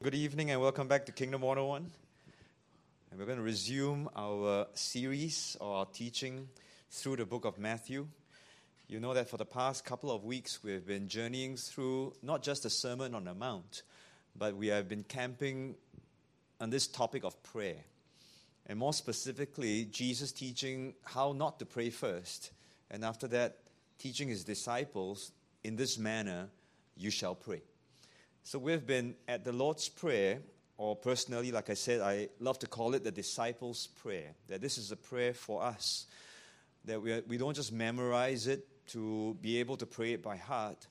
Good evening and welcome back to Kingdom 101. And we're going to resume our series or our teaching through the book of Matthew. You know that for the past couple of weeks we've been journeying through not just the Sermon on the Mount, but we have been camping on this topic of prayer. And more specifically, Jesus teaching how not to pray first. And after that, teaching his disciples, in this manner, you shall pray. So we've been at the Lord's Prayer, or personally, like I said, I love to call it the disciples' prayer, that this is a prayer for us, that we don't just memorize it to be able to pray it by heart,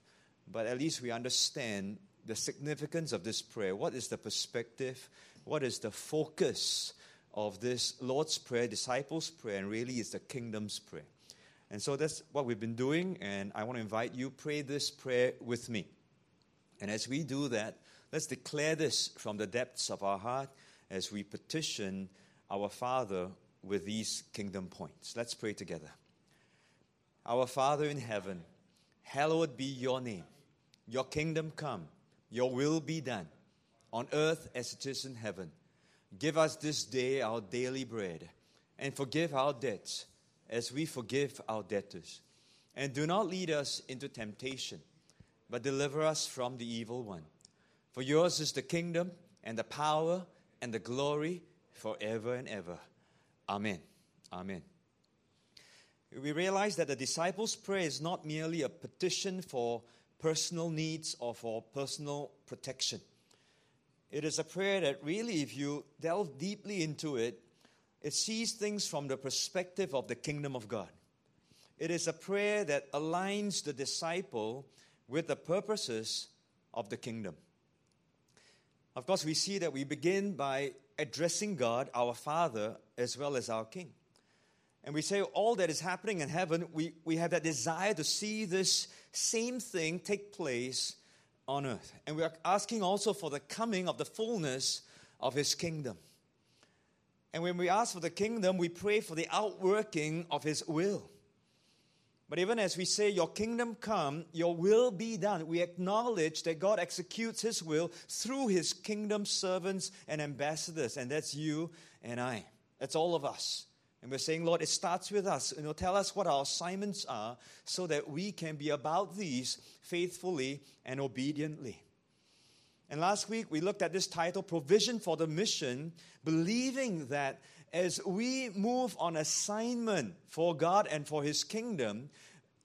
but at least we understand the significance of this prayer. What is the perspective? What is the focus of this Lord's Prayer, disciples' prayer, and really it's the kingdom's prayer. And so that's what we've been doing, and I want to invite you, pray this prayer with me. And as we do that, let's declare this from the depths of our heart as we petition our Father with these kingdom points. Let's pray together. Our Father in heaven, hallowed be your name. Your kingdom come, your will be done, on earth as it is in heaven. Give us this day our daily bread, and forgive our debts as we forgive our debtors. And do not lead us into temptation, but deliver us from the evil one. For yours is the kingdom and the power and the glory forever and ever. Amen. Amen. We realize that the disciples' prayer is not merely a petition for personal needs or for personal protection. It is a prayer that really, if you delve deeply into it, it sees things from the perspective of the kingdom of God. It is a prayer that aligns the disciple with the purposes of the kingdom. Of course, we see that we begin by addressing God, our Father, as well as our King. And we say all that is happening in heaven, we have that desire to see this same thing take place on earth. And we are asking also for the coming of the fullness of his kingdom. And when we ask for the kingdom, we pray for the outworking of his will. But even as we say, your kingdom come, your will be done, we acknowledge that God executes his will through his kingdom servants and ambassadors, and that's you and I. That's all of us. And we're saying, Lord, it starts with us. You know, tell us what our assignments are so that we can be about these faithfully and obediently. And last week, we looked at this title, Provision for the Mission, believing that as we move on assignment for God and for his kingdom,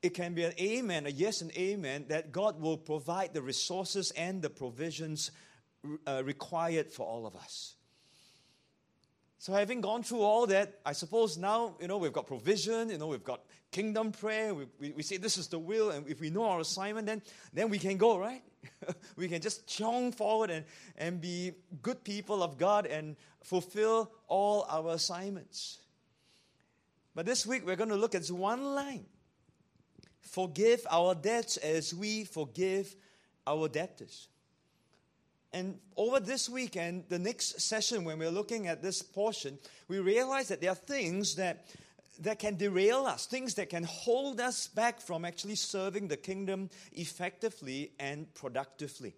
it can be an amen, a yes and amen, that God will provide the resources and the provisions required for all of us. So having gone through all that, I suppose now, we've got provision, we've got kingdom prayer, we say this is the will, and if we know our assignment, then we can go, right? We can just chong forward and be good people of God and fulfill all our assignments. But this week, we're going to look at one line. Forgive our debts as we forgive our debtors. And over this week and the next session, when we're looking at this portion, we realize that there are things that can derail us, things that can hold us back from actually serving the kingdom effectively and productively.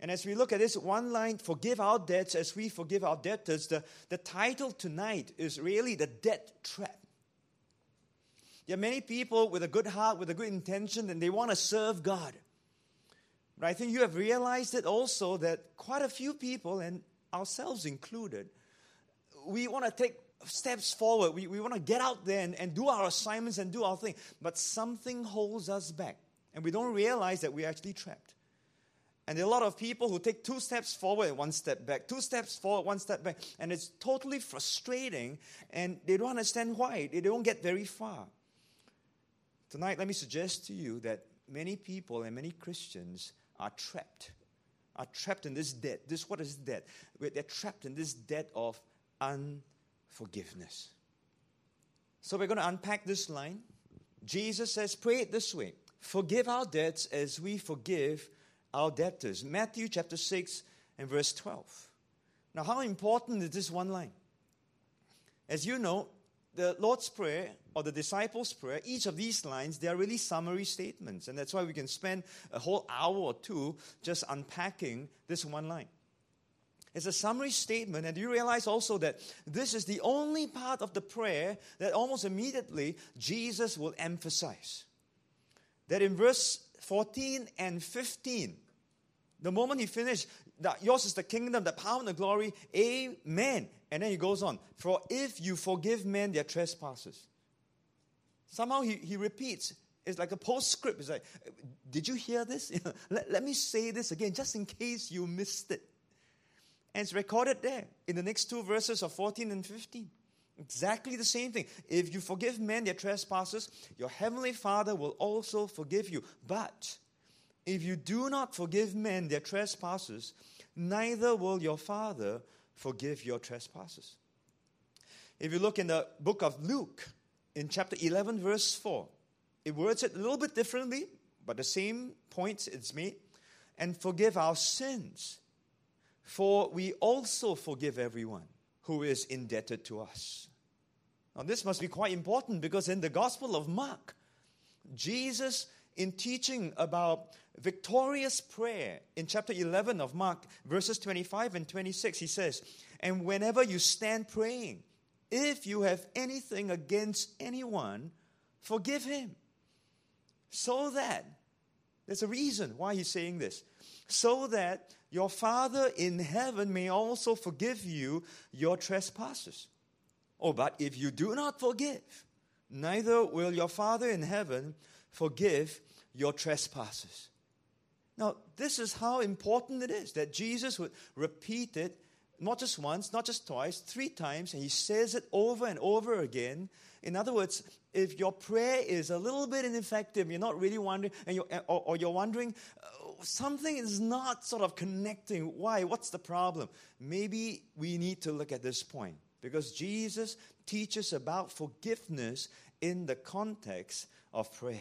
And as we look at this one line, forgive our debts as we forgive our debtors, the title tonight is really the debt trap. There are many people with a good heart, with a good intention, and they want to serve God. But I think you have realized it also that quite a few people, and ourselves included, we want to take steps forward. We want to get out there and do our assignments and do our thing. But something holds us back. And we don't realize that we're actually trapped. And there are a lot of people who take 2 steps forward and 1 step back. 2 steps forward, 1 step back. And it's totally frustrating. And they don't understand why. They don't get very far. Tonight, let me suggest to you that many people and many Christians are trapped in this debt. What is debt? They're trapped in this debt of unforgiveness. So we're going to unpack this line. Jesus says, pray it this way. Forgive our debts as we forgive our debtors. Matthew chapter 6 and verse 12. Now, how important is this one line? As you know, the Lord's Prayer or the Disciples' Prayer, each of these lines, they are really summary statements. And that's why we can spend a whole hour or two just unpacking this one line. It's a summary statement, and you realize also that this is the only part of the prayer that almost immediately Jesus will emphasize. That in verse 14 and 15, the moment he finished, that yours is the kingdom, the power, and the glory, amen. And then he goes on, for if you forgive men their trespasses. Somehow he repeats, it's like a postscript. It's like, did you hear this? Let me say this again, just in case you missed it. And it's recorded there in the next two verses of 14 and 15. Exactly the same thing. If you forgive men their trespasses, your heavenly Father will also forgive you. But if you do not forgive men their trespasses, neither will your Father forgive your trespasses. If you look in the book of Luke, in chapter 11, verse 4, it words it a little bit differently, but the same points it's made. And forgive our sins, for we also forgive everyone who is indebted to us. Now, this must be quite important because in the Gospel of Mark, Jesus, in teaching about victorious prayer, in chapter 11 of Mark, verses 25 and 26, he says, and whenever you stand praying, if you have anything against anyone, forgive him. So that, there's a reason why he's saying this, so that your Father in heaven may also forgive you your trespasses. Oh, but if you do not forgive, neither will your Father in heaven forgive your trespasses. Now, this is how important it is that Jesus would repeat it, not just once, not just twice, three times, and he says it over and over again. In other words, if your prayer is a little bit ineffective, you're not really wondering, and you're wondering, something is not sort of connecting. Why? What's the problem? Maybe we need to look at this point, because Jesus teaches about forgiveness in the context of prayer.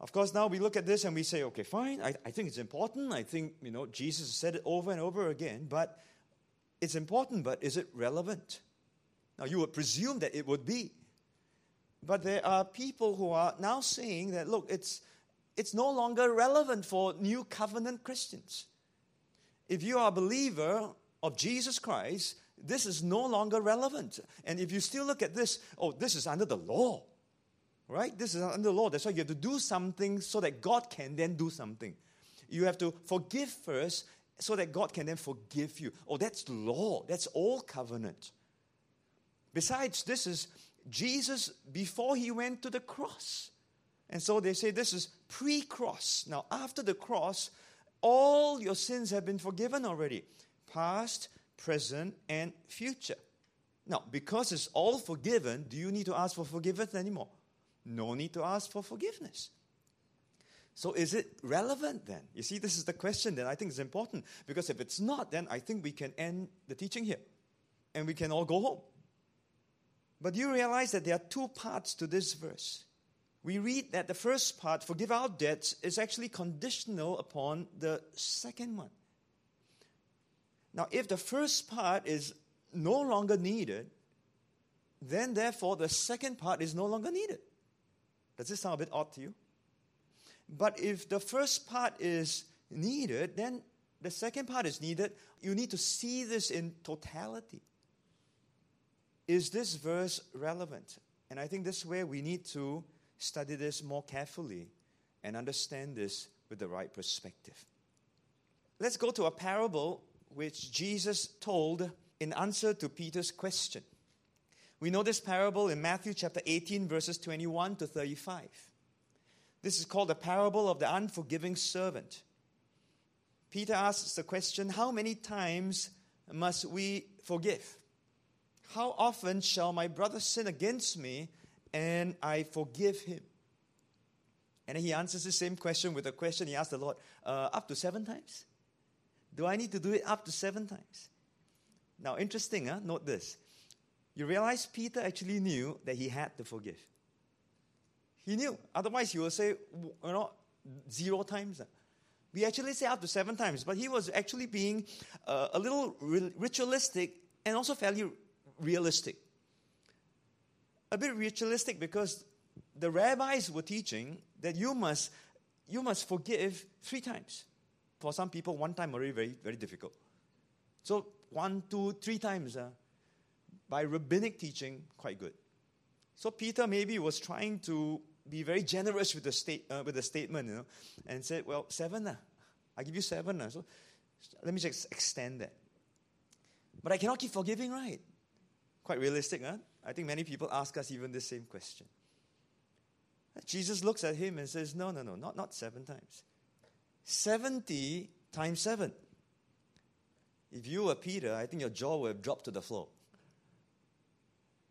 Of course, now we look at this and we say, okay, fine, I think it's important. I think, Jesus said it over and over again, but it's important, but is it relevant? Now, you would presume that it would be. But there are people who are now saying that, look, it's no longer relevant for new covenant Christians. If you are a believer of Jesus Christ, this is no longer relevant. And if you still look at this, this is under the law. Right? This is under the law. That's why you have to do something so that God can then do something. You have to forgive first so that God can then forgive you. Oh, that's law. That's old covenant. Besides, this is Jesus before he went to the cross. And so they say this is pre-cross. Now, after the cross, all your sins have been forgiven already. Past, present, and future. Now, because it's all forgiven, do you need to ask for forgiveness anymore? No need to ask for forgiveness. So is it relevant then? You see, this is the question that I think is important, because if it's not, then I think we can end the teaching here and we can all go home. But you realize that there are two parts to this verse. We read that the first part, forgive our debts, is actually conditional upon the second one. Now, if the first part is no longer needed, then therefore the second part is no longer needed. Does this sound a bit odd to you? But if the first part is needed, then the second part is needed. You need to see this in totality. Is this verse relevant? And I think this is where we need to study this more carefully and understand this with the right perspective. Let's go to a parable which Jesus told in answer to Peter's question. We know this parable in Matthew chapter 18, verses 21 to 35. This is called the parable of the unforgiving servant. Peter asks the question, how many times must we forgive? How often shall my brother sin against me and I forgive him? And then he answers the same question with a question he asked the Lord, up to 7 times? Do I need to do it up to 7 times? Now, interesting, huh? Note this. You realize Peter actually knew that he had to forgive. He knew. Otherwise, he would say, 0 times. We actually say up to 7 times. But he was actually being a little ritualistic and also fairly realistic. a bit ritualistic because the rabbis were teaching that you must forgive 3 times. For some people, 1 time already very, very difficult. So 1, 2, 3 times by rabbinic teaching, quite good. So Peter maybe was trying to be very generous with the statement, you know, and said, well, 7. I give you 7. So let me just extend that. But I cannot keep forgiving, right? Quite realistic, huh? I think many people ask us even the same question. Jesus looks at him and says, no, not 7 times. 70 times 7. If you were Peter, I think your jaw would have dropped to the floor.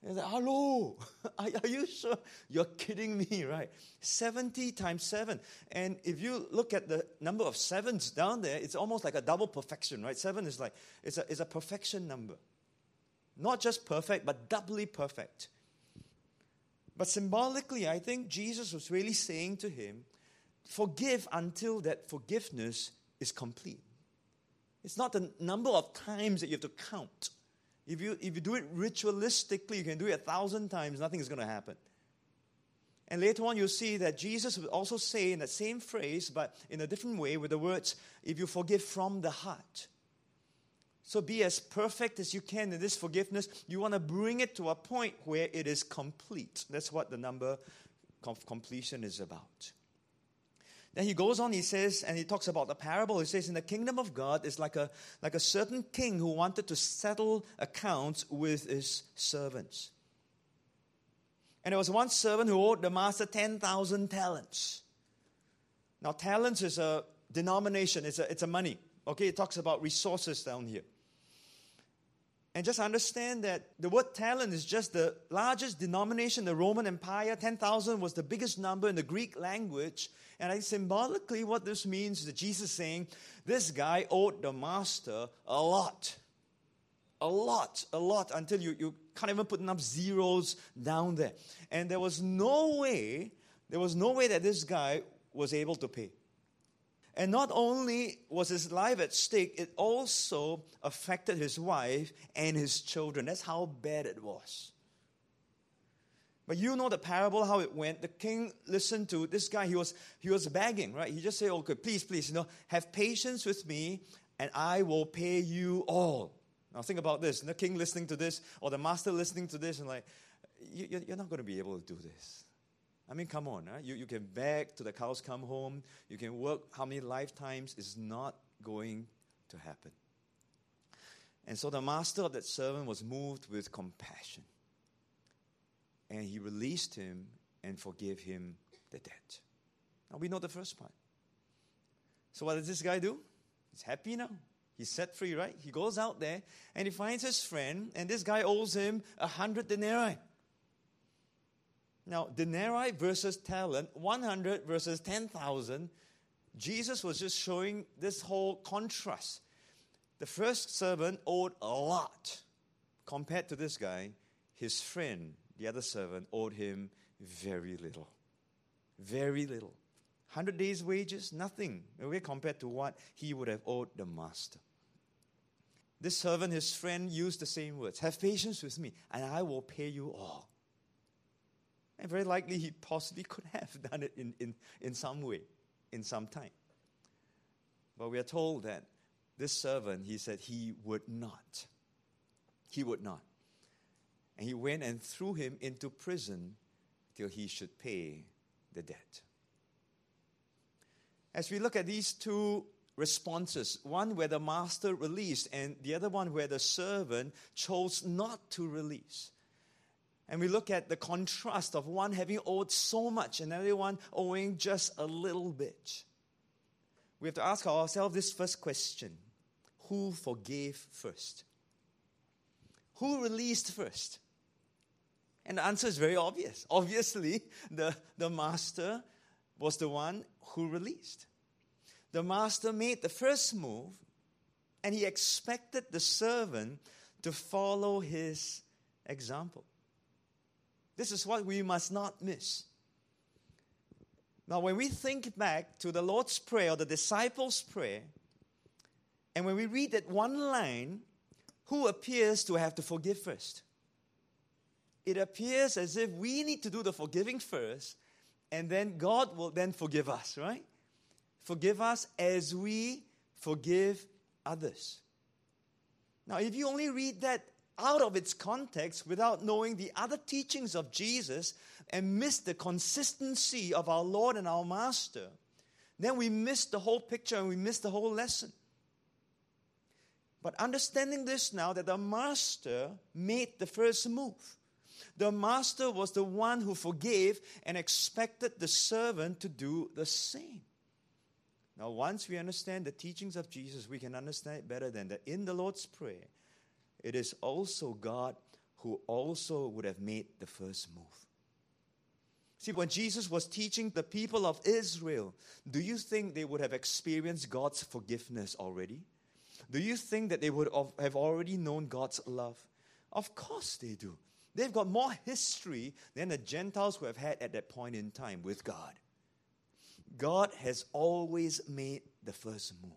And like, hello, are you sure? You're kidding me, right? 70 times 7. And if you look at the number of 7s down there, it's almost like a double perfection, right? 7 is like, it's a perfection number. Not just perfect, but doubly perfect. But symbolically, I think Jesus was really saying to him, forgive until that forgiveness is complete. It's not the number of times that you have to count. If you do it ritualistically, you can do it 1,000 times, nothing is going to happen. And later on, you'll see that Jesus would also say in that same phrase, but in a different way, with the words, if you forgive from the heart. So be as perfect as you can in this forgiveness. You want to bring it to a point where it is complete. That's what the number of completion is about. Then he goes on, he says, and he talks about the parable. He says, in the kingdom of God, it's like a certain king who wanted to settle accounts with his servants. And there was one servant who owed the master 10,000 talents. Now, talents is a denomination, it's a money. Okay, it talks about resources down here. And just understand that the word talent is just the largest denomination, the Roman Empire. 10,000 was the biggest number in the Greek language. And I think symbolically what this means is that Jesus is saying, this guy owed the master a lot, until you can't even put enough zeros down there. And there was no way that this guy was able to pay. And not only was his life at stake, it also affected his wife and his children. That's how bad it was. But you know the parable, how it went. The king listened to this guy. He was begging, right? He just said, okay, please, have patience with me and I will pay you all. Now think about this. The king listening to this or the master listening to this and like, you're not going to be able to do this. I mean, come on. Huh? You can beg till the cows come home. You can work how many lifetimes. Is not going to happen. And so the master of that servant was moved with compassion. And he released him and forgave him the debt. Now we know the first part. So what does this guy do? He's happy now. He's set free, right? He goes out there and he finds his friend. And this guy owes him 100 denarii. Now, denarii versus talent, 100 versus 10,000, Jesus was just showing this whole contrast. The first servant owed a lot compared to this guy. His friend, the other servant, owed him very little. 100 days' wages, nothing, compared to what he would have owed the master. This servant, his friend, used the same words. Have patience with me, and I will pay you all. And very likely he possibly could have done it in some way, in some time. But we are told that this servant, he said he would not. He would not. And he went and threw him into prison till he should pay the debt. As we look at these two responses, one where the master released and the other one where the servant chose not to release. And we look at the contrast of one having owed so much and another one owing just a little bit. We have to ask ourselves this first question. Who forgave first? Who released first? And the answer is very obvious. Obviously, the master was the one who released. The master made the first move and he expected the servant to follow his example. This is what we must not miss. Now, when we think back to the Lord's Prayer or the disciples' prayer, and when we read that one line, who appears to have to forgive first? it appears as if we need to do the forgiving first, and then God will then forgive us, right? Forgive us as we forgive others. Now, if you only read that out of its context without knowing the other teachings of Jesus and miss the consistency of our Lord and our Master, then we miss the whole picture and we miss the whole lesson. But understanding this now, that the Master made the first move. The Master was the one who forgave and expected the servant to do the same. Now, once we understand the teachings of Jesus, we can understand it better than that. In the Lord's Prayer, it is also God who also would have made the first move. See, when Jesus was teaching the people of Israel, do you think they would have experienced God's forgiveness already? Do you think that they would have already known God's love? Of course they do. They've got more history than the Gentiles would have had at that point in time with God. God has always made the first move.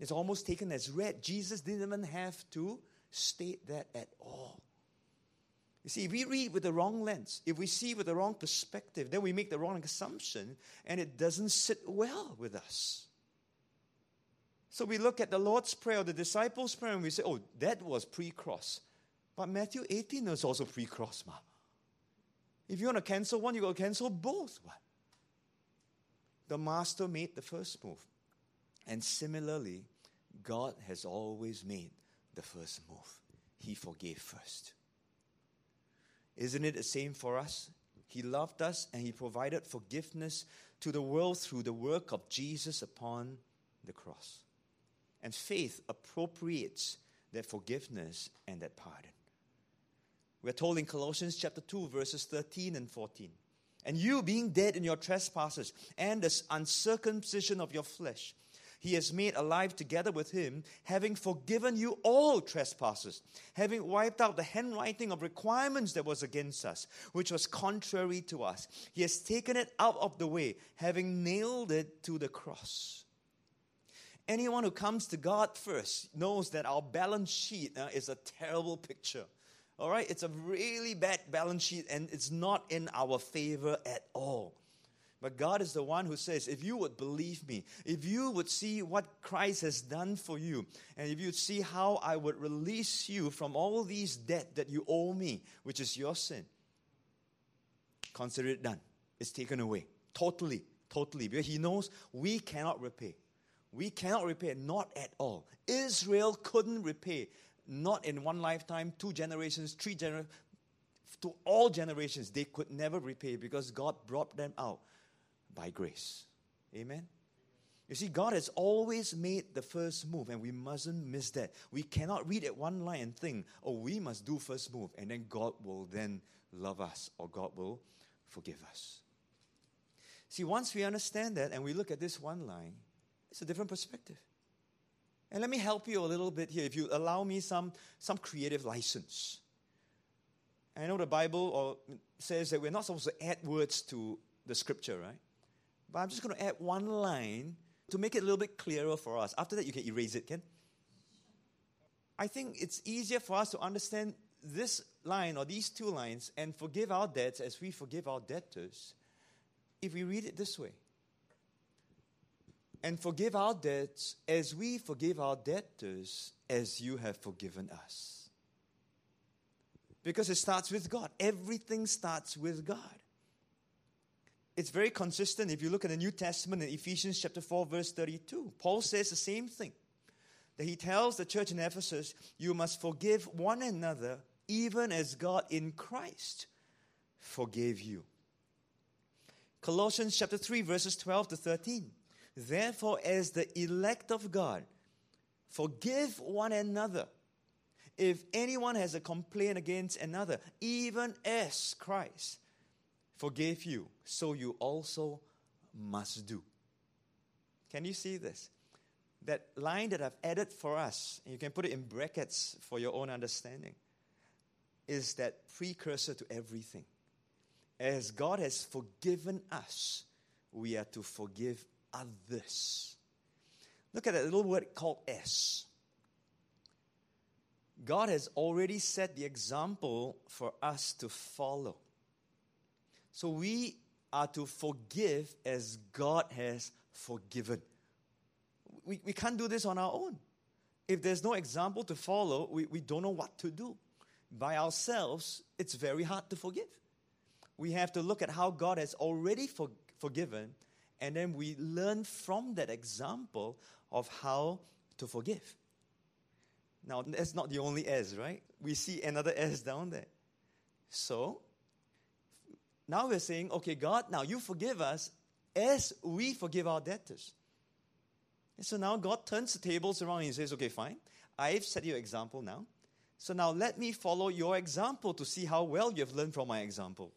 It's almost taken as read. Jesus didn't even have to state that at all. You see, if we read with the wrong lens, if we see with the wrong perspective, then we make the wrong assumption, and it doesn't sit well with us. So we look at the Lord's Prayer or the disciples' prayer, and we say, oh, that was pre-cross. But Matthew 18 is also pre-cross, ma. If you want to cancel one, you've got to cancel both. What? The Master made the first move. And similarly, God has always made the first move. He forgave first. Isn't it the same for us? He loved us and He provided forgiveness to the world through the work of Jesus upon the cross. And faith appropriates that forgiveness and that pardon. We're told in Colossians chapter 2, verses 13 and 14, and you being dead in your trespasses and the uncircumcision of your flesh, He has made alive together with Him, having forgiven you all trespasses, having wiped out the handwriting of requirements that was against us, which was contrary to us. He has taken it out of the way, having nailed it to the cross. Anyone who comes to God first knows that our balance sheet is a terrible picture. All right, it's a really bad balance sheet and it's not in our favor at all. But God is the one who says, if you would believe me, if you would see what Christ has done for you, and if you'd see how I would release you from all these debt that you owe me, which is your sin, consider it done. It's taken away. Totally, totally. Because He knows we cannot repay. We cannot repay, not at all. Israel couldn't repay, not in one lifetime, two generations, three generations, to all generations. They could never repay because God brought them out. By grace. Amen? You see, God has always made the first move, and we mustn't miss that. We cannot read at one line and think, oh, we must do first move, and then God will then love us, or God will forgive us. See, once we understand that, and we look at this one line, it's a different perspective. And let me help you a little bit here, if you allow me some creative license. I know the Bible says that we're not supposed to add words to the scripture, right? But I'm just going to add one line to make it a little bit clearer for us. After that, you can erase it, Ken. I think it's easier for us to understand this line or these two lines and forgive our debts as we forgive our debtors if we read it this way. And forgive our debts as we forgive our debtors as you have forgiven us. Because it starts with God. Everything starts with God. It's very consistent if you look at the New Testament in Ephesians chapter 4, verse 32. Paul says the same thing, that he tells the church in Ephesus, you must forgive one another, even as God in Christ forgave you. Colossians chapter 3, verses 12 to 13. Therefore, as the elect of God, forgive one another. If anyone has a complaint against another, even as Christ forgave you, so you also must do. Can you see this? That line that I've added for us, and you can put it in brackets for your own understanding, is that precursor to everything. As God has forgiven us, we are to forgive others. Look at that little word called "as." God has already set the example for us to follow. So we are to forgive as God has forgiven. We can't do this on our own. If there's no example to follow, we don't know what to do. By ourselves, it's very hard to forgive. We have to look at how God has already forgiven, and then we learn from that example of how to forgive. Now, that's not the only S, right? We see another S down there. So, now we're saying, okay, God, now you forgive us as we forgive our debtors. And so now God turns the tables around and he says, okay, fine. I've set you an example now. So now let me follow your example to see how well you have learned from my example.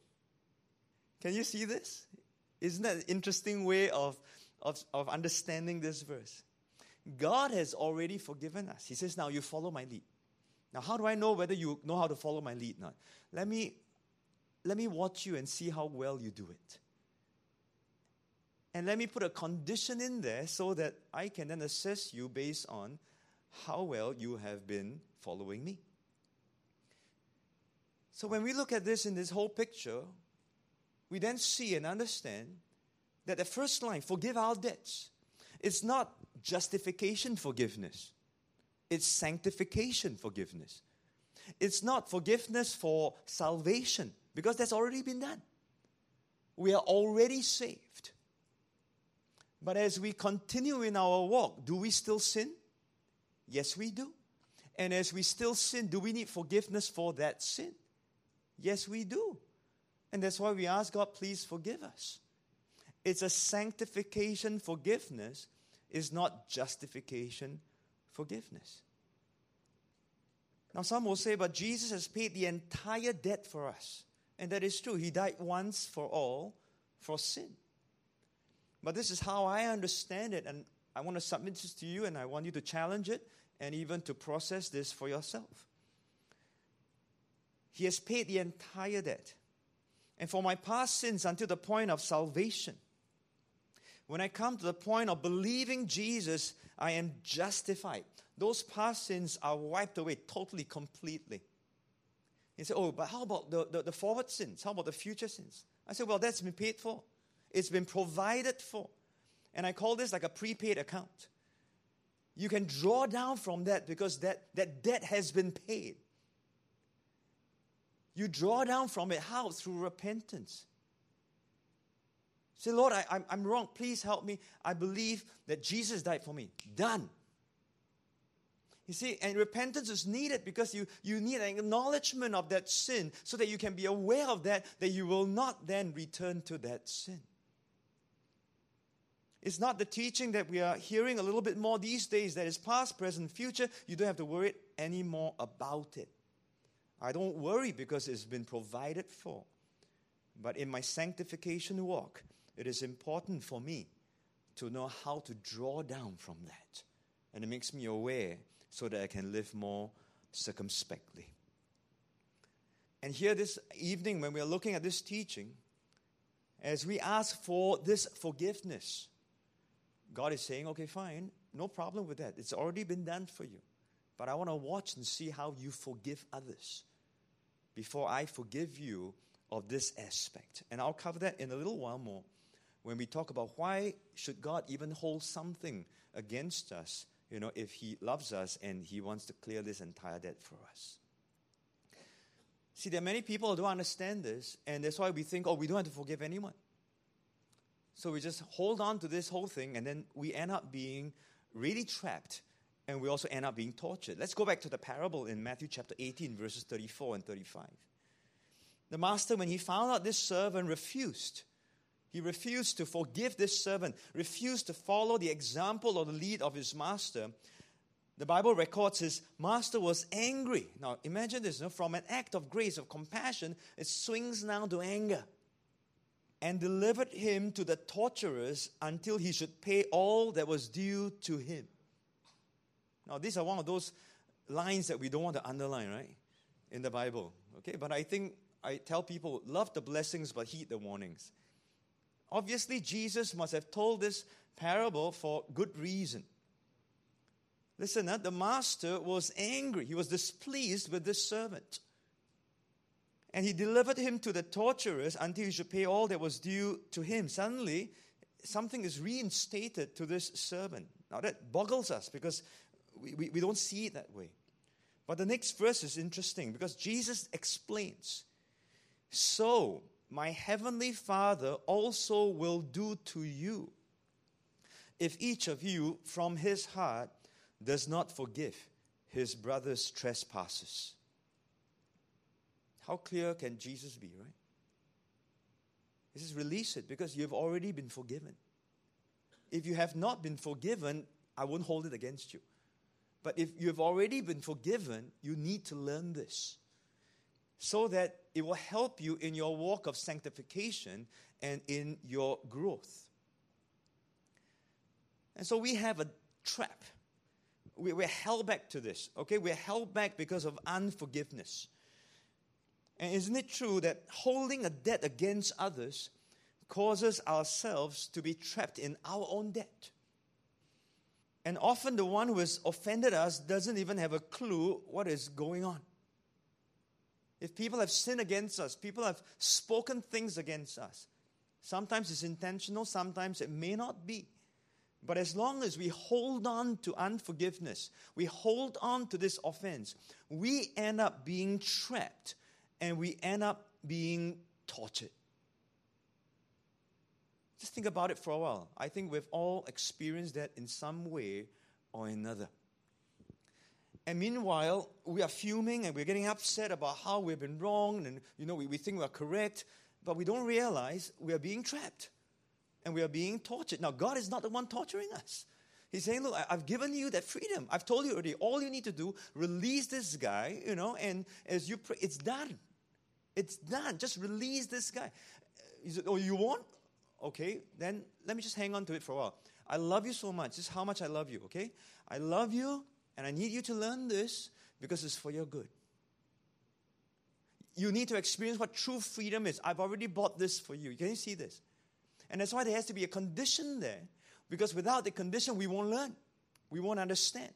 Can you see this? Isn't that an interesting way of understanding this verse? God has already forgiven us. He says, now you follow my lead. Now, how do I know whether you know how to follow my lead or not? Let me watch you and see how well you do it. And let me put a condition in there so that I can then assess you based on how well you have been following me. So when we look at this in this whole picture, we then see and understand that the first line, forgive our debts, it's not justification forgiveness. It's sanctification forgiveness. It's not forgiveness for salvation, because that's already been done. We are already saved. But as we continue in our walk, do we still sin? Yes, we do. And as we still sin, do we need forgiveness for that sin? Yes, we do. And that's why we ask God, please forgive us. It's a sanctification forgiveness. It's not justification forgiveness. Now, some will say, but Jesus has paid the entire debt for us. And that is true. He died once for all for sin. But this is how I understand it, and I want to submit this to you, and I want you to challenge it and even to process this for yourself. He has paid the entire debt. And for my past sins until the point of salvation, when I come to the point of believing Jesus, I am justified. Those past sins are wiped away totally, completely. You say, oh, but how about the forward sins? How about the future sins? I say, well, that's been paid for. It's been provided for. And I call this like a prepaid account. You can draw down from that because that debt has been paid. You draw down from it. How? Through repentance. Say, Lord, I'm wrong. Please help me. I believe that Jesus died for me. Done. You see, and repentance is needed because you need an acknowledgement of that sin so that you can be aware of that you will not then return to that sin. It's not the teaching that we are hearing a little bit more these days that is past, present, future. You don't have to worry anymore about it. I don't worry because it's been provided for. But in my sanctification walk, it is important for me to know how to draw down from that. And it makes me aware so that I can live more circumspectly. And here this evening, when we are looking at this teaching, as we ask for this forgiveness, God is saying, okay, fine, no problem with that. It's already been done for you. But I want to watch and see how you forgive others before I forgive you of this aspect. And I'll cover that in a little while more when we talk about why should God even hold something against us, if he loves us and he wants to clear this entire debt for us. See, there are many people who don't understand this, and that's why we think, we don't have to forgive anyone. So we just hold on to this whole thing, and then we end up being really trapped, and we also end up being tortured. Let's go back to the parable in Matthew chapter 18, verses 34 and 35. The master, when he found out this servant, refused. He refused to forgive this servant, refused to follow the example or the lead of his master. The Bible records his master was angry. Now, imagine this. From an act of grace, of compassion, it swings now to anger. And delivered him to the torturers until he should pay all that was due to him. Now, these are one of those lines that we don't want to underline, right? In the Bible. Okay, but I think I tell people, love the blessings but heed the warnings. Obviously, Jesus must have told this parable for good reason. Listen, the master was angry. He was displeased with this servant. And he delivered him to the torturers until he should pay all that was due to him. Suddenly, something is reinstated to this servant. Now that boggles us because we don't see it that way. But the next verse is interesting because Jesus explains, "So my heavenly Father also will do to you if each of you from his heart does not forgive his brother's trespasses." How clear can Jesus be, right? He says, release it because you've already been forgiven. If you have not been forgiven, I won't hold it against you. But if you have already been forgiven, you need to learn this so that it will help you in your walk of sanctification and in your growth. And so we have a trap. We're held back to this, okay? We're held back because of unforgiveness. And isn't it true that holding a debt against others causes ourselves to be trapped in our own debt? And often the one who has offended us doesn't even have a clue what is going on. If people have sinned against us, people have spoken things against us. Sometimes it's intentional, sometimes it may not be. But as long as we hold on to unforgiveness, we hold on to this offense, we end up being trapped and we end up being tortured. Just think about it for a while. I think we've all experienced that in some way or another. And meanwhile, we are fuming and we're getting upset about how we've been wronged and we think we're correct, but we don't realize we are being trapped. And we are being tortured. Now, God is not the one torturing us. He's saying, look, I've given you that freedom. I've told you already, all you need to do, release this guy, and as you pray, it's done. It's done. Just release this guy. He said, oh, you won't? Okay, then let me just hang on to it for a while. I love you so much. This is how much I love you, okay? I love you, and I need you to learn this because it's for your good. You need to experience what true freedom is. I've already bought this for you. Can you see this? And that's why there has to be a condition there, because without the condition, we won't learn. We won't understand.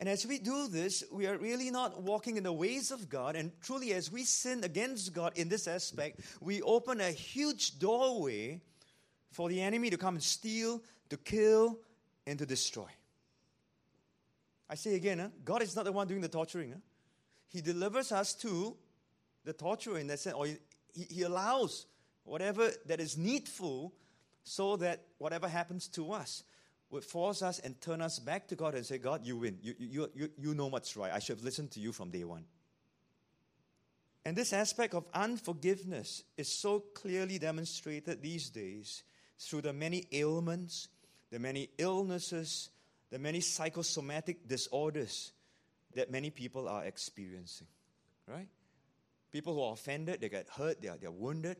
And as we do this, we are really not walking in the ways of God. And truly, as we sin against God in this aspect, we open a huge doorway for the enemy to come and steal, to kill, and to destroy. I say again, God is not the one doing the torturing. He delivers us to the torturer in that sense, or he allows whatever that is needful, so that whatever happens to us would force us and turn us back to God and say, God, you win. You know what's right. I should have listened to you from day one. And this aspect of unforgiveness is so clearly demonstrated these days through the many ailments, the many illnesses, the many psychosomatic disorders that many people are experiencing, right? People who are offended, they get hurt, they're wounded.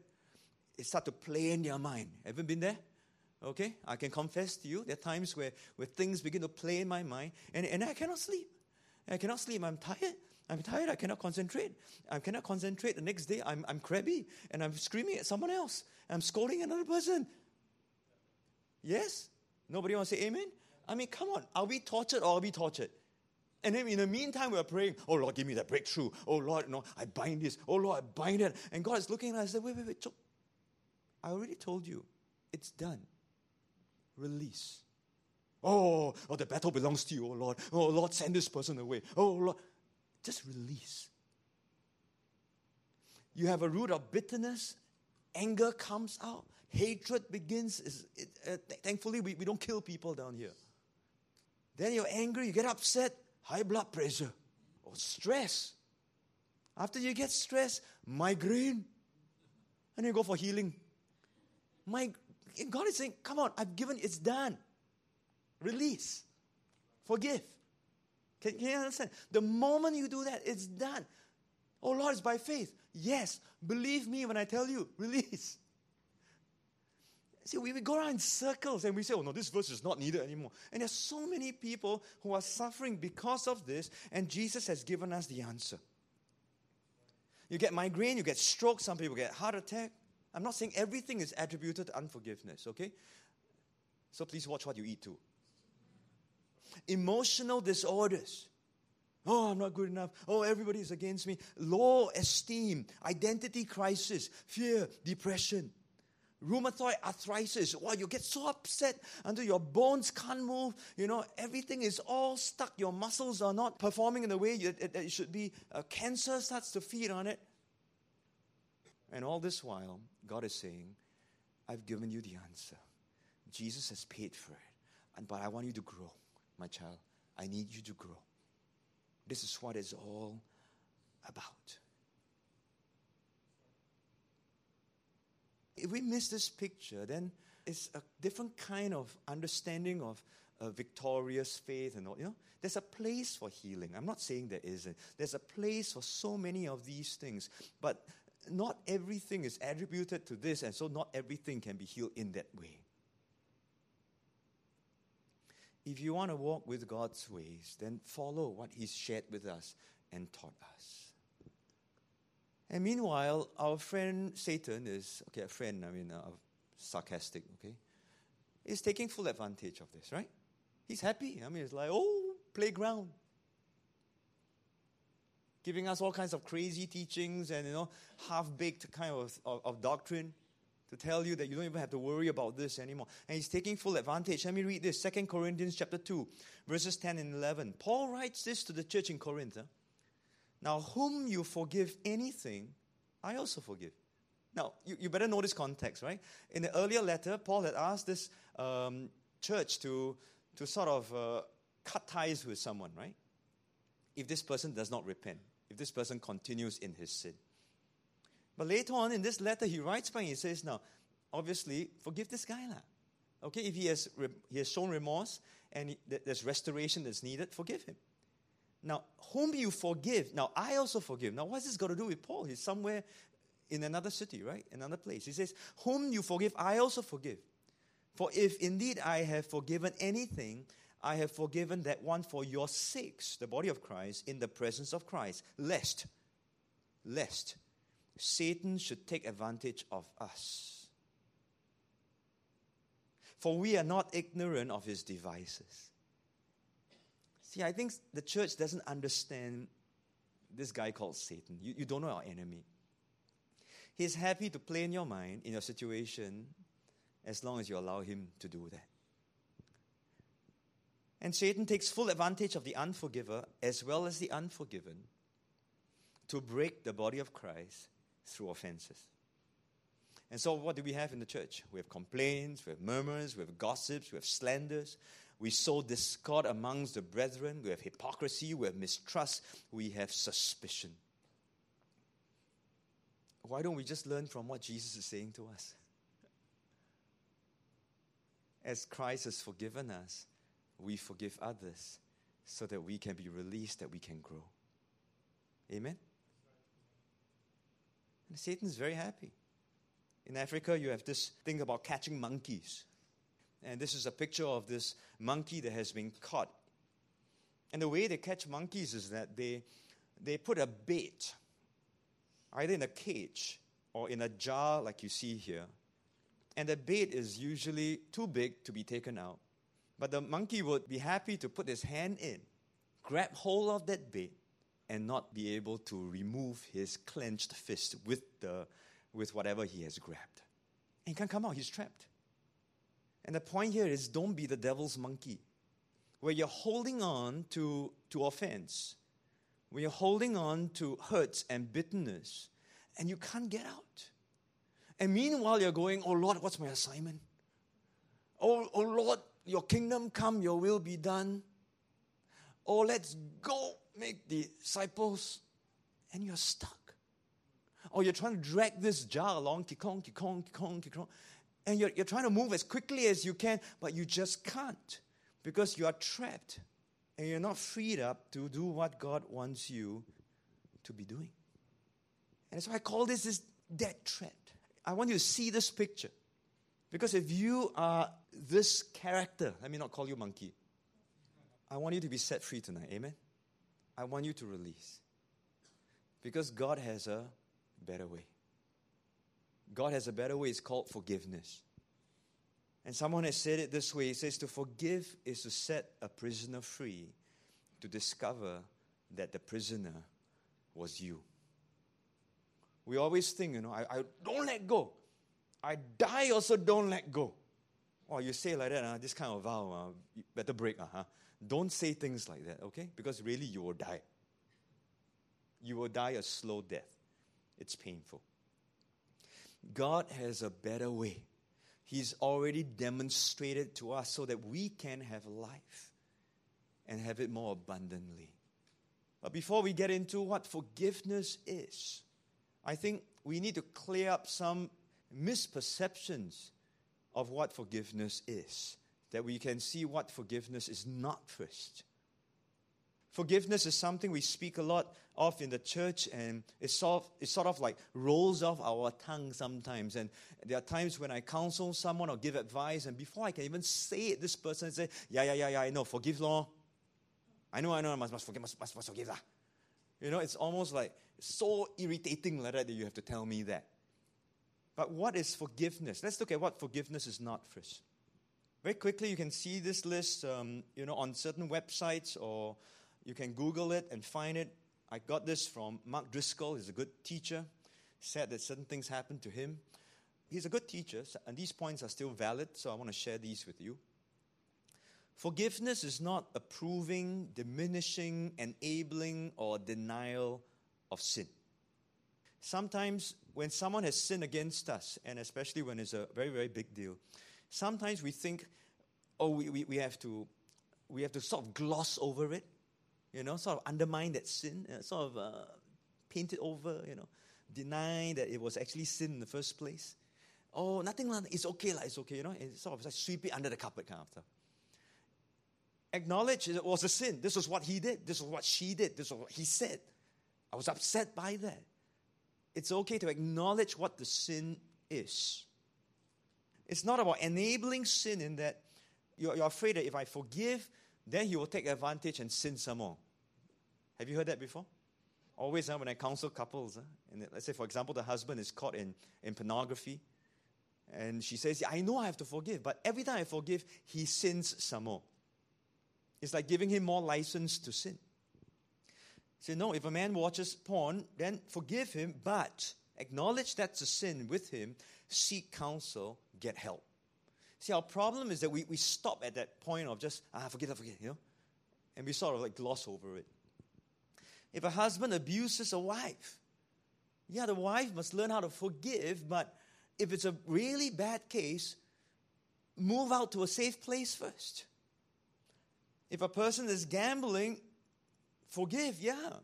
It starts to play in their mind. Haven't been there? Okay? I can confess to you, there are times where things begin to play in my mind, and I cannot sleep. I'm tired. I cannot concentrate. The next day, I'm crabby, and I'm screaming at someone else. I'm scolding another person. Yes? Nobody wants to say amen? I mean, come on. Are we tortured or are we tortured? And then in the meantime, we're praying, oh Lord, give me that breakthrough. Oh Lord, no, I bind this. Oh Lord, I bind that. And God is looking at us and said, wait, so I already told you, it's done. Release. Oh, the battle belongs to you, oh Lord. Oh Lord, send this person away. Oh Lord, just release. You have a root of bitterness, anger comes out, hatred begins. Thankfully, we don't kill people down here. Then you're angry, you get upset, high blood pressure, or stress. After you get stress, migraine, and you go for healing. God is saying, come on, I've given, it's done. Release. Forgive. Can you understand? The moment you do that, it's done. Oh Lord, it's by faith. Yes, believe me when I tell you, release. See, we go around in circles and we say, oh no, this verse is not needed anymore. And there's so many people who are suffering because of this, and Jesus has given us the answer. You get migraine, you get stroke, some people get heart attack. I'm not saying everything is attributed to unforgiveness, okay? So please watch what you eat too. emotional disorders. Oh, I'm not good enough. Oh, everybody's against me. Low esteem, identity crisis, fear, depression, rheumatoid arthritis. Wow, you get so upset until your bones can't move. You know, everything is all stuck. Your muscles are not performing in the way it should be. Cancer starts to feed on it. And all this while, God is saying, I've given you the answer. Jesus has paid for it. But I want you to grow, my child. I need you to grow. This is what it's all about. If we miss this picture, then it's a different kind of understanding of a victorious faith and all. You know, there's a place for healing. I'm not saying there isn't. There's a place for so many of these things. But not everything is attributed to this, and so not everything can be healed in that way. If you want to walk with God's ways, then follow what He's shared with us and taught us. And meanwhile, our friend Satan is, sarcastic, okay? He's taking full advantage of this, right? He's happy. It's like, oh, playground. Giving us all kinds of crazy teachings and, half-baked kind of doctrine. To tell you that you don't even have to worry about this anymore. And he's taking full advantage. Let me read this. 2 Corinthians chapter 2, verses 10 and 11. Paul writes this to the church in Corinth. Now, whom you forgive anything, I also forgive. Now, you better know this context, right? In the earlier letter, Paul had asked this church to sort of cut ties with someone, right? If this person does not repent, if this person continues in his sin. But later on in this letter, he writes back and he says, now, obviously, forgive this guy. Okay, if he has shown remorse and there's restoration that's needed, forgive him. Now, whom you forgive, now I also forgive. Now, what's this got to do with Paul? He's somewhere in another city, right? Another place. He says, whom you forgive, I also forgive. For if indeed I have forgiven anything, I have forgiven that one for your sakes, the body of Christ, in the presence of Christ. Lest. Satan should take advantage of us. For we are not ignorant of his devices. See, I think the church doesn't understand this guy called Satan. You don't know our enemy. He's happy to play in your mind, in your situation, as long as you allow him to do that. And Satan takes full advantage of the unforgiver as well as the unforgiven to break the body of Christ through offenses. And so what do we have in the church? We have complaints, we have murmurs, we have gossips, we have slanders. We sow discord amongst the brethren. We have hypocrisy, we have mistrust, we have suspicion. Why don't we just learn from what Jesus is saying to us? As Christ has forgiven us, we forgive others so that we can be released, that we can grow. Amen? And Satan's very happy. In Africa, you have this thing about catching monkeys. And this is a picture of this monkey that has been caught. And the way they catch monkeys is that they put a bait, either in a cage or in a jar like you see here. And the bait is usually too big to be taken out. But the monkey would be happy to put his hand in, grab hold of that bait, and not be able to remove his clenched fist with whatever he has grabbed. And he can't come out, he's trapped. And the point here is, don't be the devil's monkey, where you're holding on to offense, where you're holding on to hurts and bitterness, and you can't get out. And meanwhile, you're going, oh Lord, what's my assignment? Oh Lord, your kingdom come, your will be done. Oh, let's go. Make disciples, and you're stuck. Or you're trying to drag this jar along, kikong, and you're trying to move as quickly as you can, but you just can't because you are trapped and you're not freed up to do what God wants you to be doing. And so I call this dead trap. I want you to see this picture, because if you are this character, let me not call you monkey, I want you to be set free tonight. Amen? I want you to release, because God has a better way. God has a better way. It's called forgiveness. And someone has said it this way. He says, to forgive is to set a prisoner free, to discover that the prisoner was you. We always think, I don't let go. I die also don't let go. Oh, you say like that, this kind of vow, you better break. Don't say things like that, okay? Because really you will die. You will die a slow death. It's painful. God has a better way. He's already demonstrated to us so that we can have life and have it more abundantly. But before we get into what forgiveness is, I think we need to clear up some misperceptions of what forgiveness is, that we can see what forgiveness is not first. Forgiveness is something we speak a lot of in the church, and it sort of like rolls off our tongue sometimes. And there are times when I counsel someone or give advice, and before I can even say it, this person says, yeah, I know, forgive, Lord. I know, I must forgive. It's almost like so irritating like that you have to tell me that. But what is forgiveness? Let's look at what forgiveness is not first. Very quickly, you can see this list, on certain websites, or you can Google it and find it. I got this from Mark Driscoll. He's a good teacher. Said that certain things happened to him. He's a good teacher, and these points are still valid, so I want to share these with you. Forgiveness is not approving, diminishing, enabling, or denial of sin. Sometimes when someone has sinned against us, and especially when it's a very, very big deal, sometimes we think, we have to sort of gloss over it, sort of undermine that sin, sort of paint it over, deny that it was actually sin in the first place. Oh, nothing, it's okay, it's sort of like sweep it under the carpet kind of stuff. Acknowledge it was a sin. This was what he did. This was what she did. This was what he said. I was upset by that. It's okay to acknowledge what the sin is. It's not about enabling sin in that you're afraid that if I forgive, then he will take advantage and sin some more. Have you heard that before? Always when I counsel couples, and let's say, for example, the husband is caught in pornography, and she says, I know I have to forgive, but every time I forgive, he sins some more. It's like giving him more license to sin. So no, if a man watches porn, then forgive him, but acknowledge that's a sin with him, seek counsel, get help. See, our problem is that we stop at that point of just, forgive, and we sort of like gloss over it. If a husband abuses a wife, the wife must learn how to forgive, but if it's a really bad case, move out to a safe place first. If a person is gambling, forgive,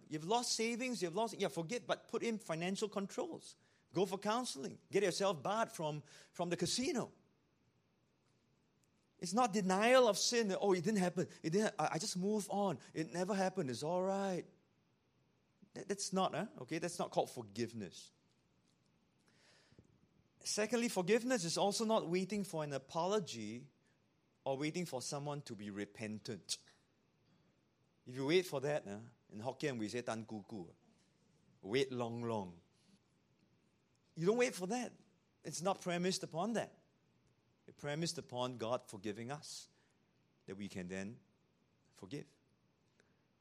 You've lost savings, forgive, but put in financial controls. Go for counseling. Get yourself barred from the casino. It's not denial of sin. That, it didn't happen. I just move on. It never happened. It's all right. That's not, okay? That's not called forgiveness. Secondly, forgiveness is also not waiting for an apology or waiting for someone to be repentant. If you wait for that, in Hokkien we say tan ku ku, wait long. You don't wait for that. It's not premised upon that. It's premised upon God forgiving us, that we can then forgive.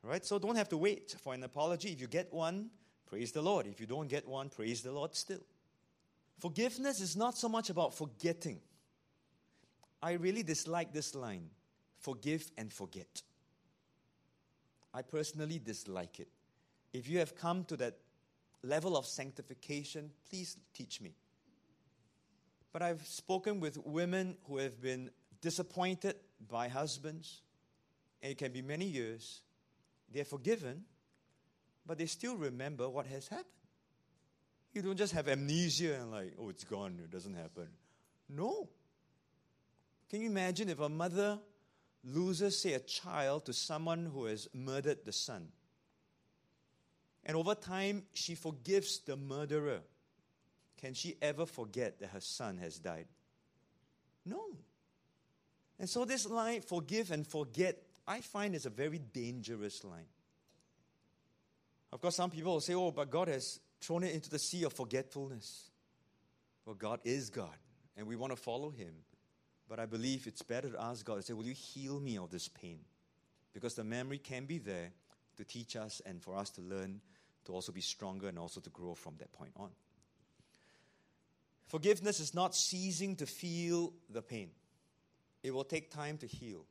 All right? So don't have to wait for an apology. If you get one, praise the Lord. If you don't get one, praise the Lord still. Forgiveness is not so much about forgetting. I really dislike this line, forgive and forget. I personally dislike it. If you have come to that level of sanctification, please teach me. But I've spoken with women who have been disappointed by husbands, and it can be many years. They're forgiven, but they still remember what has happened. You don't just have amnesia and it's gone, it doesn't happen. No. Can you imagine if a mother loses, say, a child to someone who has murdered the son? And over time, she forgives the murderer. Can she ever forget that her son has died? No. And so this line, forgive and forget, I find is a very dangerous line. Of course, some people will say, but God has thrown it into the sea of forgetfulness. Well, God is God, and we want to follow him. But I believe it's better to ask God and say, will you heal me of this pain? Because the memory can be there to teach us and for us to learn to also be stronger and also to grow from that point on. Forgiveness is not ceasing to feel the pain. It will take time to heal.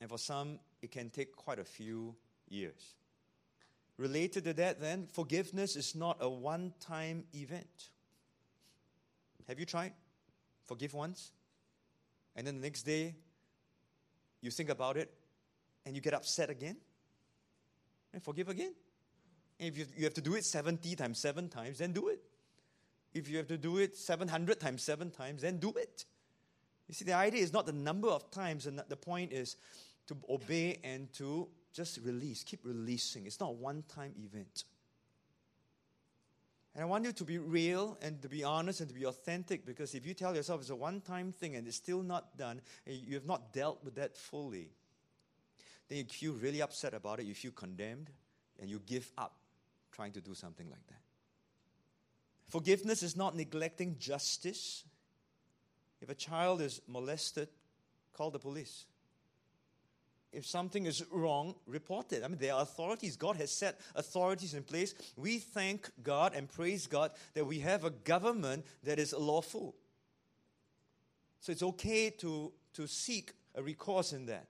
And for some, it can take quite a few years. Related to that then, forgiveness is not a one-time event. Have you tried? Forgive once, and then the next day, you think about it, and you get upset again, and forgive again. And if you have to do it 70 times 7 times, then do it. If you have to do it 700 times 7 times, then do it. You see, the idea is not the number of times, and the point is to obey and to just release, keep releasing. It's not a one-time event. And I want you to be real and to be honest and to be authentic, because if you tell yourself it's a one-time thing and it's still not done, and you have not dealt with that fully, then you feel really upset about it, you feel condemned, and you give up trying to do something like that. Forgiveness is not neglecting justice. If a child is molested, call the police. If something is wrong, report it. I mean, there are authorities. God has set authorities in place. We thank God and praise God that we have a government that is lawful. So it's okay to seek a recourse in that.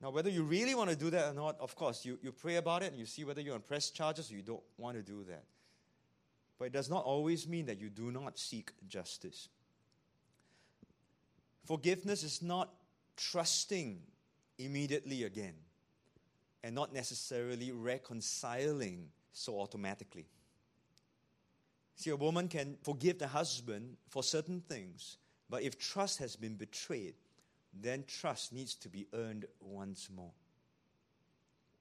Now, whether you really want to do that or not, of course, you pray about it and you see whether you're on press charges or you don't want to do that. But it does not always mean that you do not seek justice. Forgiveness is not trusting immediately again, and not necessarily reconciling so automatically. See, a woman can forgive the husband for certain things, but if trust has been betrayed, then trust needs to be earned once more.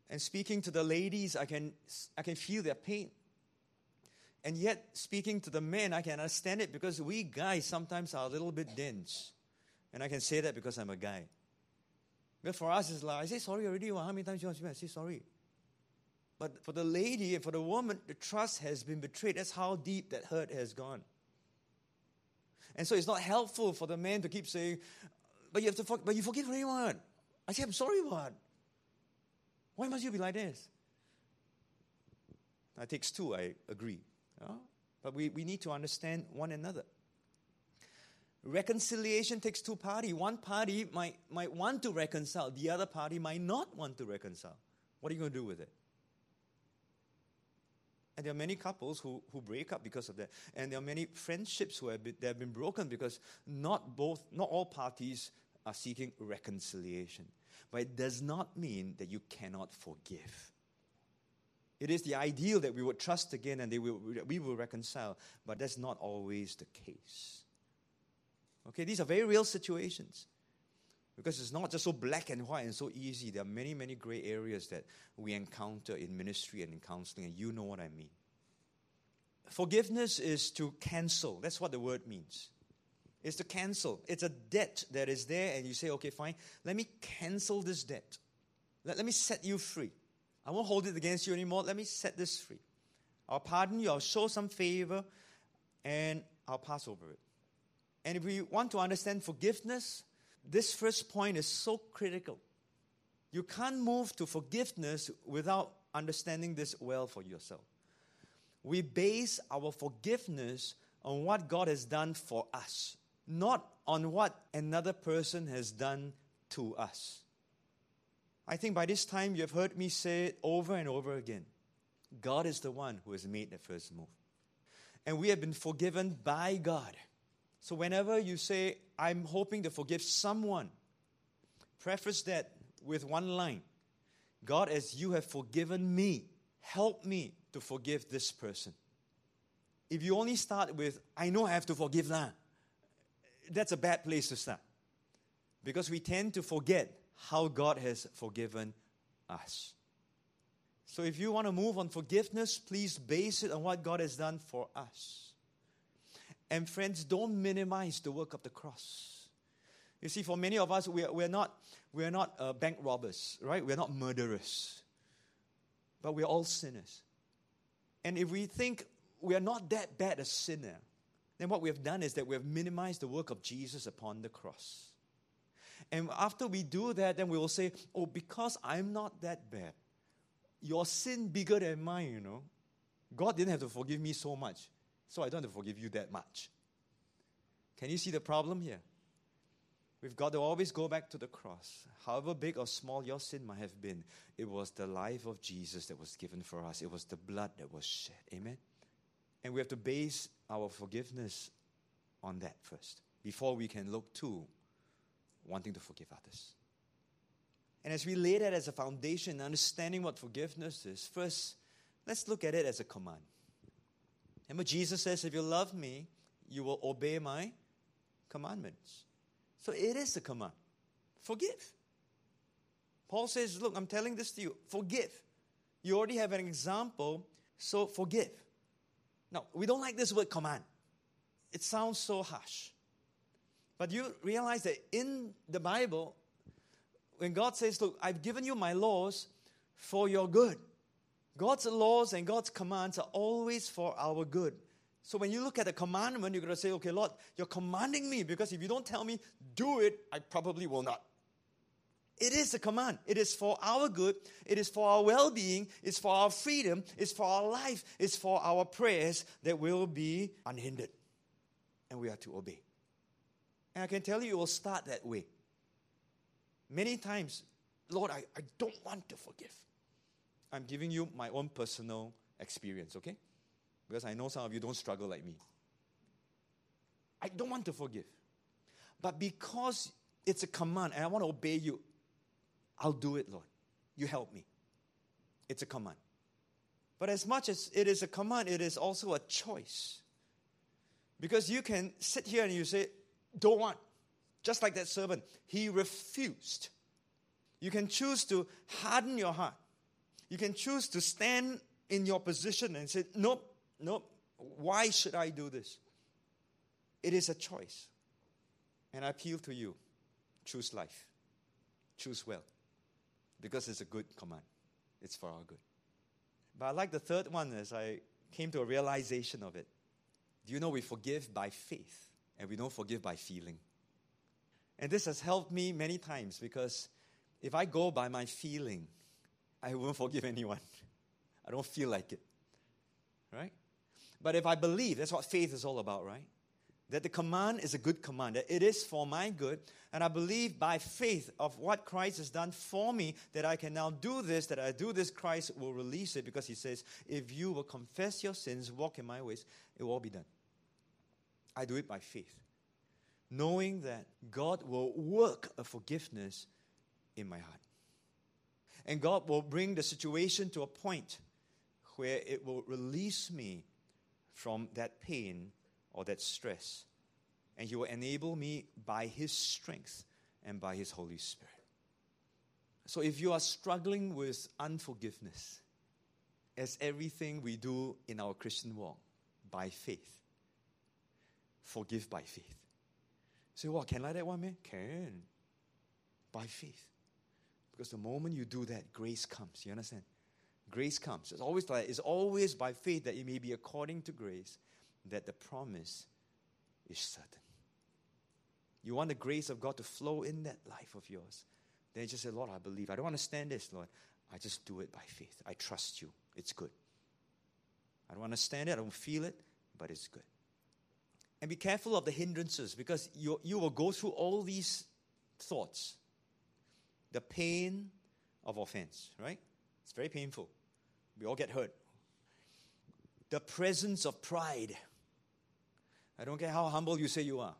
And speaking to the ladies, I can feel their pain. And yet, speaking to the men, I can understand it, because we guys sometimes are a little bit dense. And I can say that because I'm a guy. But for us, it's like, I say sorry already. Well, how many times do you want to say sorry? But for the lady and for the woman, the trust has been betrayed. That's how deep that hurt has gone. And so it's not helpful for the man to keep saying, but you forgive everyone. I say, I'm sorry, what? Why must you be like this? It takes two, I agree. Yeah? But we need to understand one another. Reconciliation takes two parties. One party might want to reconcile. The other party might not want to reconcile. What are you going to do with it? And there are many couples who break up because of that. And there are many friendships that have been broken because not all parties are seeking reconciliation. But it does not mean that you cannot forgive. It is the ideal that we would trust again and we will reconcile. But that's not always the case. Okay, these are very real situations, because it's not just so black and white and so easy. There are many, many gray areas that we encounter in ministry and in counseling, and you know what I mean. Forgiveness is to cancel. That's what the word means. It's to cancel. It's a debt that is there, and you say, okay, fine, let me cancel this debt. Let me set you free. I won't hold it against you anymore. Let me set this free. I'll pardon you. I'll show some favor, and I'll pass over it. And if we want to understand forgiveness, this first point is so critical. You can't move to forgiveness without understanding this well for yourself. We base our forgiveness on what God has done for us, not on what another person has done to us. I think by this time you have heard me say it over and over again. God is the one who has made the first move. And we have been forgiven by God. So whenever you say, I'm hoping to forgive someone, preface that with one line. God, as you have forgiven me, help me to forgive this person. If you only start with, I know I have to forgive lah, that's a bad place to start. Because we tend to forget how God has forgiven us. So if you want to move on forgiveness, please base it on what God has done for us. And friends, don't minimize the work of the cross. You see, for many of us, we're not bank robbers, right? We're not murderers. But we're all sinners. And if we think we're not that bad a sinner, then what we have done is that we have minimized the work of Jesus upon the cross. And after we do that, then we will say, oh, because I'm not that bad. Your sin bigger than mine, you know. God didn't have to forgive me so much, so I don't have to forgive you that much. Can you see the problem here? We've got to always go back to the cross. However big or small your sin might have been, it was the life of Jesus that was given for us. It was the blood that was shed. Amen? And we have to base our forgiveness on that first, before we can look to wanting to forgive others. And as we lay that as a foundation, understanding what forgiveness is, first, let's look at it as a command. Remember, Jesus says, if you love me, you will obey my commandments. So it is a command. Forgive. Paul says, look, I'm telling this to you. Forgive. You already have an example, so forgive. Now, we don't like this word command. It sounds so harsh. But you realize that in the Bible, when God says, look, I've given you my laws for your good. God's laws and God's commands are always for our good. So when you look at a commandment, you're going to say, okay, Lord, you're commanding me because if you don't tell me, do it, I probably will not. It is a command. It is for our good. It is for our well-being. It's for our freedom. It's for our life. It's for our prayers that will be unhindered. And we are to obey. And I can tell you, it will start that way. Many times, Lord, I don't want to forgive. I'm giving you my own personal experience, okay? Because I know some of you don't struggle like me. I don't want to forgive. But because it's a command and I want to obey you, I'll do it, Lord. You help me. It's a command. But as much as it is a command, it is also a choice. Because you can sit here and you say, don't want. Just like that servant, he refused. You can choose to harden your heart. You can choose to stand in your position and say, nope, why should I do this? It is a choice. And I appeal to you, choose life. Choose well. Because it's a good command. It's for our good. But I like the third one as I came to a realization of it. Do you know we forgive by faith and we don't forgive by feeling? And this has helped me many times because if I go by my feeling, I won't forgive anyone. I don't feel like it, right? But if I believe, that's what faith is all about, right? That the command is a good command, that it is for my good, and I believe by faith of what Christ has done for me, that I can now do this, that I do this, Christ will release it because he says, if you will confess your sins, walk in my ways, it will all be done. I do it by faith, knowing that God will work a forgiveness in my heart. And God will bring the situation to a point where it will release me from that pain or that stress. And he will enable me by his strength and by his Holy Spirit. So if you are struggling with unforgiveness, as everything we do in our Christian walk, by faith, forgive by faith. Say, what, can I like that one, man? Can. By faith. Because the moment you do that, grace comes. You understand? Grace comes. It's always like it's always by faith that it may be according to grace that the promise is certain. You want the grace of God to flow in that life of yours. Then you just say, Lord, I believe. I don't understand this, Lord. I just do it by faith. I trust you. It's good. I don't understand it. I don't feel it, but it's good. And be careful of the hindrances because you will go through all these thoughts. The pain of offense, right? It's very painful. We all get hurt. The presence of pride. I don't care how humble you say you are.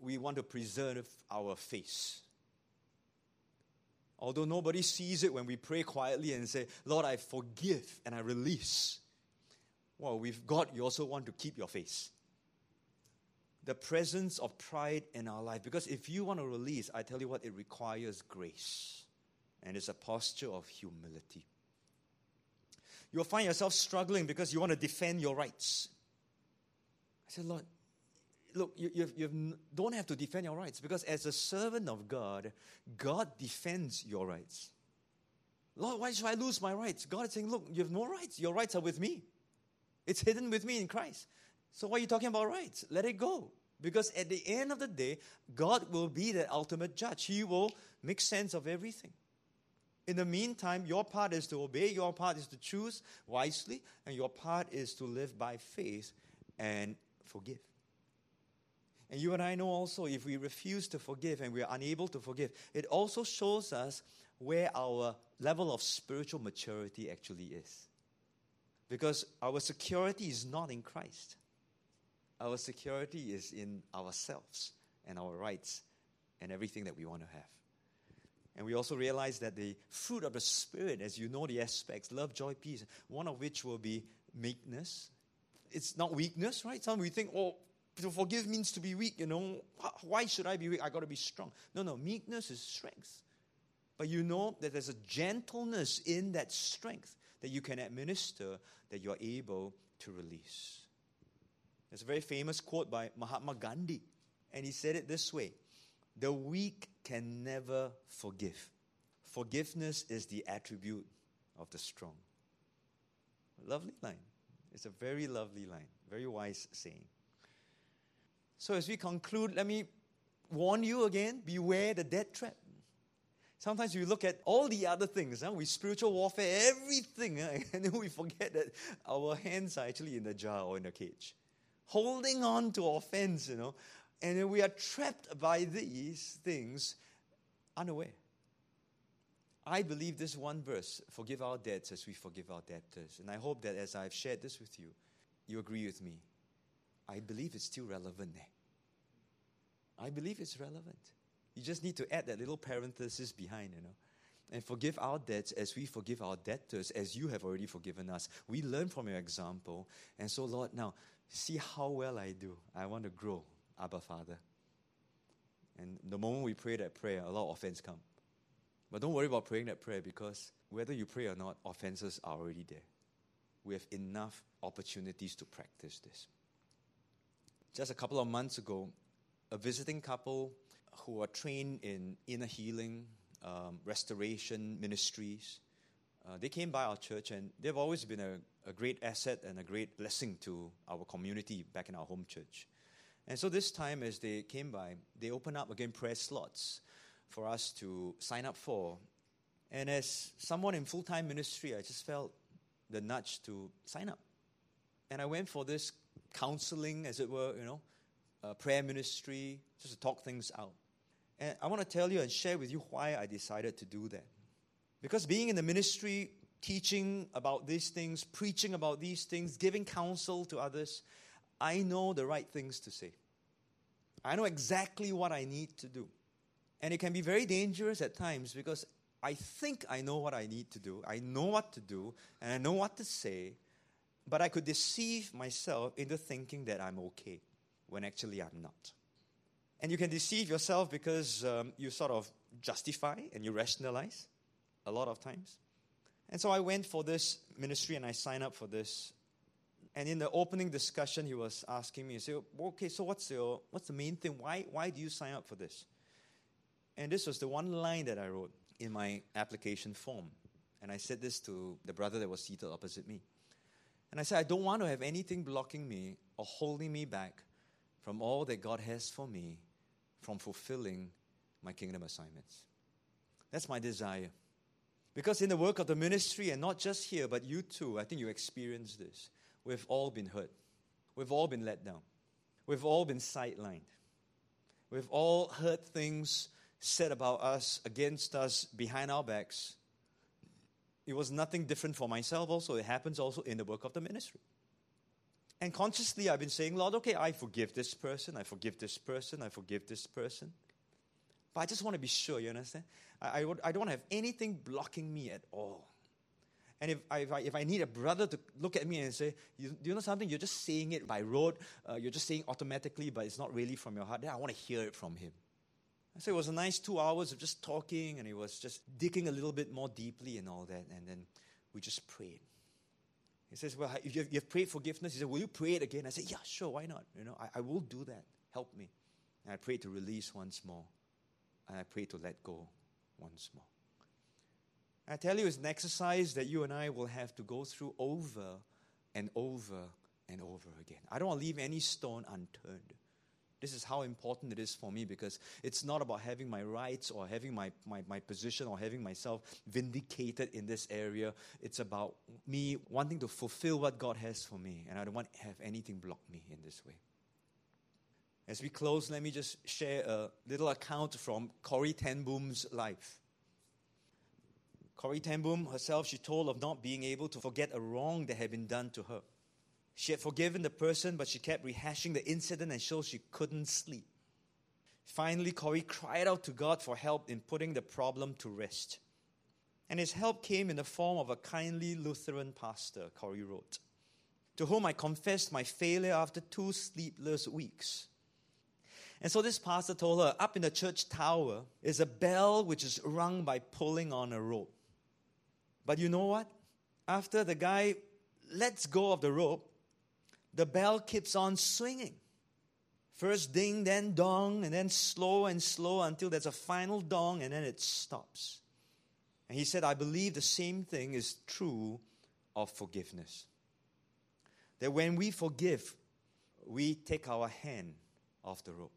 We want to preserve our face. Although nobody sees it when we pray quietly and say, Lord, I forgive and I release. Well, with God, you also want to keep your face. The presence of pride in our life. Because if you want to release, I tell you what, it requires grace. And it's a posture of humility. You'll find yourself struggling because you want to defend your rights. I said, Lord, look, you don't have to defend your rights because as a servant of God, God defends your rights. Lord, why should I lose my rights? God is saying, look, you have no rights. Your rights are with me. It's hidden with me in Christ. So what are you talking about rights? Let it go. Because at the end of the day, God will be the ultimate judge. He will make sense of everything. In the meantime, your part is to obey, your part is to choose wisely, and your part is to live by faith and forgive. And you and I know also if we refuse to forgive and we are unable to forgive, it also shows us where our level of spiritual maturity actually is. Because our security is not in Christ. Our security is in ourselves and our rights and everything that we want to have. And we also realize that the fruit of the Spirit, as you know the aspects, love, joy, peace, one of which will be meekness. It's not weakness, right? Some we think, oh, to forgive means to be weak, you know. Why should I be weak? I got to be strong. No, meekness is strength. But you know that there's a gentleness in that strength that you can administer, that you're able to release. There's a very famous quote by Mahatma Gandhi, and he said it this way: the weak can never forgive. Forgiveness is the attribute of the strong. Lovely line. It's a very lovely line, very wise saying. So as we conclude, let me warn you again, beware the debt trap. Sometimes we look at all the other things, we spiritual warfare, everything, and then we forget that our hands are actually in a jar or in a cage, holding on to offense, and then we are trapped by these things unaware. I believe this one verse, forgive our debts as we forgive our debtors. And I hope that as I've shared this with you, you agree with me. I believe it's still relevant. I believe it's relevant. You just need to add that little parenthesis behind, And forgive our debts as we forgive our debtors, as you have already forgiven us. We learn from your example. And so, Lord, now, see how well I do. I want to grow, Abba Father. And the moment we pray that prayer, a lot of offense come. But don't worry about praying that prayer, because whether you pray or not, offenses are already there. We have enough opportunities to practice this. Just a couple of months ago, a visiting couple who are trained in inner healing, restoration ministries, they came by our church, and they've always been a great asset and a great blessing to our community back in our home church. And so this time as they came by, they opened up again prayer slots for us to sign up for. And as someone in full-time ministry, I just felt the nudge to sign up. And I went for this counseling, as it were, prayer ministry, just to talk things out. And I want to tell you and share with you why I decided to do that. Because being in the ministry, teaching about these things, preaching about these things, giving counsel to others, I know the right things to say. I know exactly what I need to do. And it can be very dangerous at times, because I think I know what I need to do, I know what to do, and I know what to say, but I could deceive myself into thinking that I'm okay, when actually I'm not. And you can deceive yourself because you sort of justify and you rationalize a lot of times. And so I went for this ministry and I signed up for this. And in the opening discussion, he was asking me, he said, okay, so what's the main thing? Why do you sign up for this? And this was the one line that I wrote in my application form. And I said this to the brother that was seated opposite me. And I said, I don't want to have anything blocking me or holding me back from all that God has for me, from fulfilling my kingdom assignments. That's my desire. Because in the work of the ministry, and not just here, but you too, I think you experience this. We've all been hurt. We've all been let down. We've all been sidelined. We've all heard things said about us, against us, behind our backs. It was nothing different for myself also. It happens also in the work of the ministry. And consciously I've been saying, Lord, okay, I forgive this person, I forgive this person, I forgive this person. But I just want to be sure, you understand? I don't have anything blocking me at all. And if I need a brother to look at me and say, do you know something? You're just saying it by rote. You're just saying automatically, but it's not really from your heart. Then I want to hear it from him. And so it was a nice 2 hours of just talking, and it was just digging a little bit more deeply and all that. And then we just prayed. He says, well, if you've prayed forgiveness, he said, will you pray it again? I said, yeah, sure, why not? I will do that. Help me. And I prayed to release once more. And I pray to let go once more. I tell you, it's an exercise that you and I will have to go through over and over and over again. I don't want to leave any stone unturned. This is how important it is for me, because it's not about having my rights or having my position or having myself vindicated in this area. It's about me wanting to fulfill what God has for me, and I don't want to have anything block me in this way. As we close, let me just share a little account from Corrie Ten Boom's life. Corrie Ten Boom herself, she told of not being able to forget a wrong that had been done to her. She had forgiven the person, but she kept rehashing the incident until she couldn't sleep. Finally, Corrie cried out to God for help in putting the problem to rest. And his help came in the form of a kindly Lutheran pastor, Corrie wrote, to whom I confessed my failure after 2 sleepless weeks. And so this pastor told her, up in the church tower is a bell which is rung by pulling on a rope. But you know what? After the guy lets go of the rope, the bell keeps on swinging. First ding, then dong, and then slow and slow until there's a final dong, and then it stops. And he said, I believe the same thing is true of forgiveness. That when we forgive, we take our hand off the rope.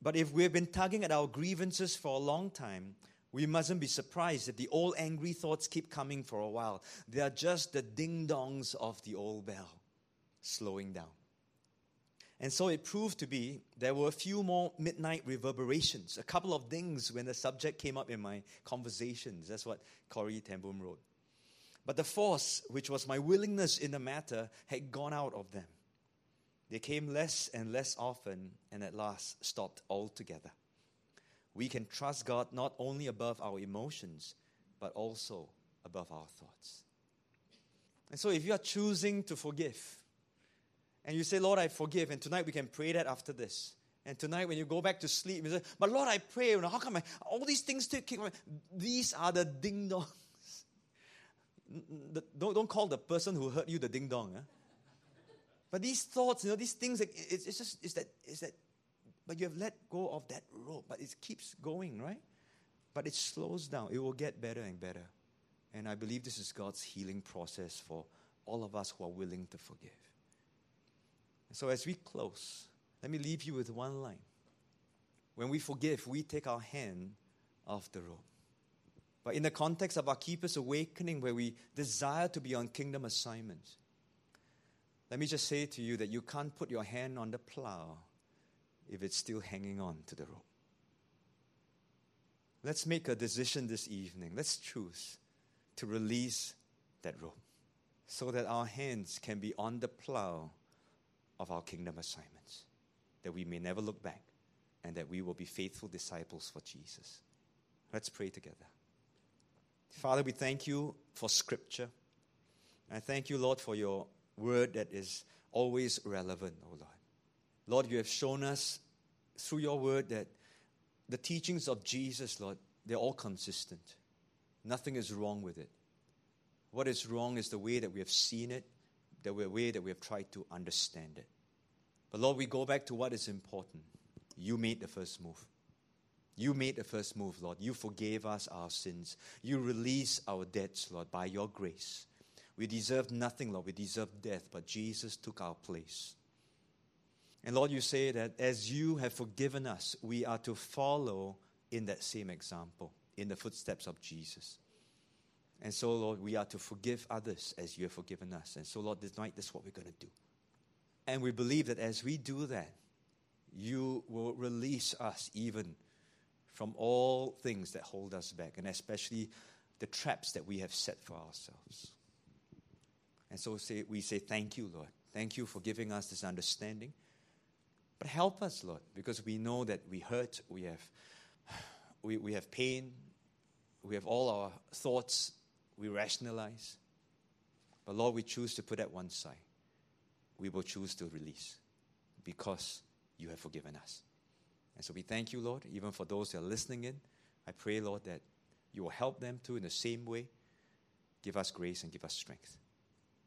But if we've been tugging at our grievances for a long time, we mustn't be surprised that the old angry thoughts keep coming for a while. They are just the ding-dongs of the old bell, slowing down. And so it proved to be, there were a few more midnight reverberations, a couple of dings when the subject came up in my conversations. That's what Corrie Ten Boom wrote. But the force, which was my willingness in the matter, had gone out of them. They came less and less often, and at last stopped altogether. We can trust God not only above our emotions, but also above our thoughts. And so if you are choosing to forgive, and you say, Lord, I forgive. And tonight we can pray that after this. And tonight when you go back to sleep, you say, but Lord, I pray. You know, how come all these things still kick? These are the ding-dongs. Don't call the person who hurt you the ding-dong. Eh? But these thoughts, you know, these things, it's that. But you have let go of that rope. But it keeps going, right? But it slows down. It will get better and better. And I believe this is God's healing process for all of us who are willing to forgive. So as we close, let me leave you with one line. When we forgive, we take our hand off the rope. But in the context of our Keeper's Awakening, where we desire to be on kingdom assignments, let me just say to you that you can't put your hand on the plow if it's still hanging on to the rope. Let's make a decision this evening. Let's choose to release that rope so that our hands can be on the plow of our kingdom assignments, that we may never look back, and that we will be faithful disciples for Jesus. Let's pray together. Father, we thank you for Scripture. I thank you, Lord, for your word that is always relevant, oh Lord. Lord, you have shown us through your word that the teachings of Jesus, Lord, they're all consistent. Nothing is wrong with it. What is wrong is the way that we have seen it, the way that we have tried to understand it. But Lord, we go back to what is important. You made the first move. You made the first move, Lord. You forgave us our sins. You released our debts, Lord, by your grace. We deserved nothing, Lord. We deserved death, but Jesus took our place. And Lord, you say that as you have forgiven us, we are to follow in that same example, in the footsteps of Jesus. And so, Lord, we are to forgive others as you have forgiven us. And so, Lord, tonight, this is what we're going to do. And we believe that as we do that, you will release us even from all things that hold us back, and especially the traps that we have set for ourselves. And so we say thank you, Lord. Thank you for giving us this understanding. But help us, Lord, because we know that we hurt, we have pain, we have all our thoughts, we rationalize. But Lord, we choose to put that one side. We will choose to release because you have forgiven us. And so we thank you, Lord, even for those that are listening in. I pray, Lord, that you will help them too in the same way. Give us grace and give us strength.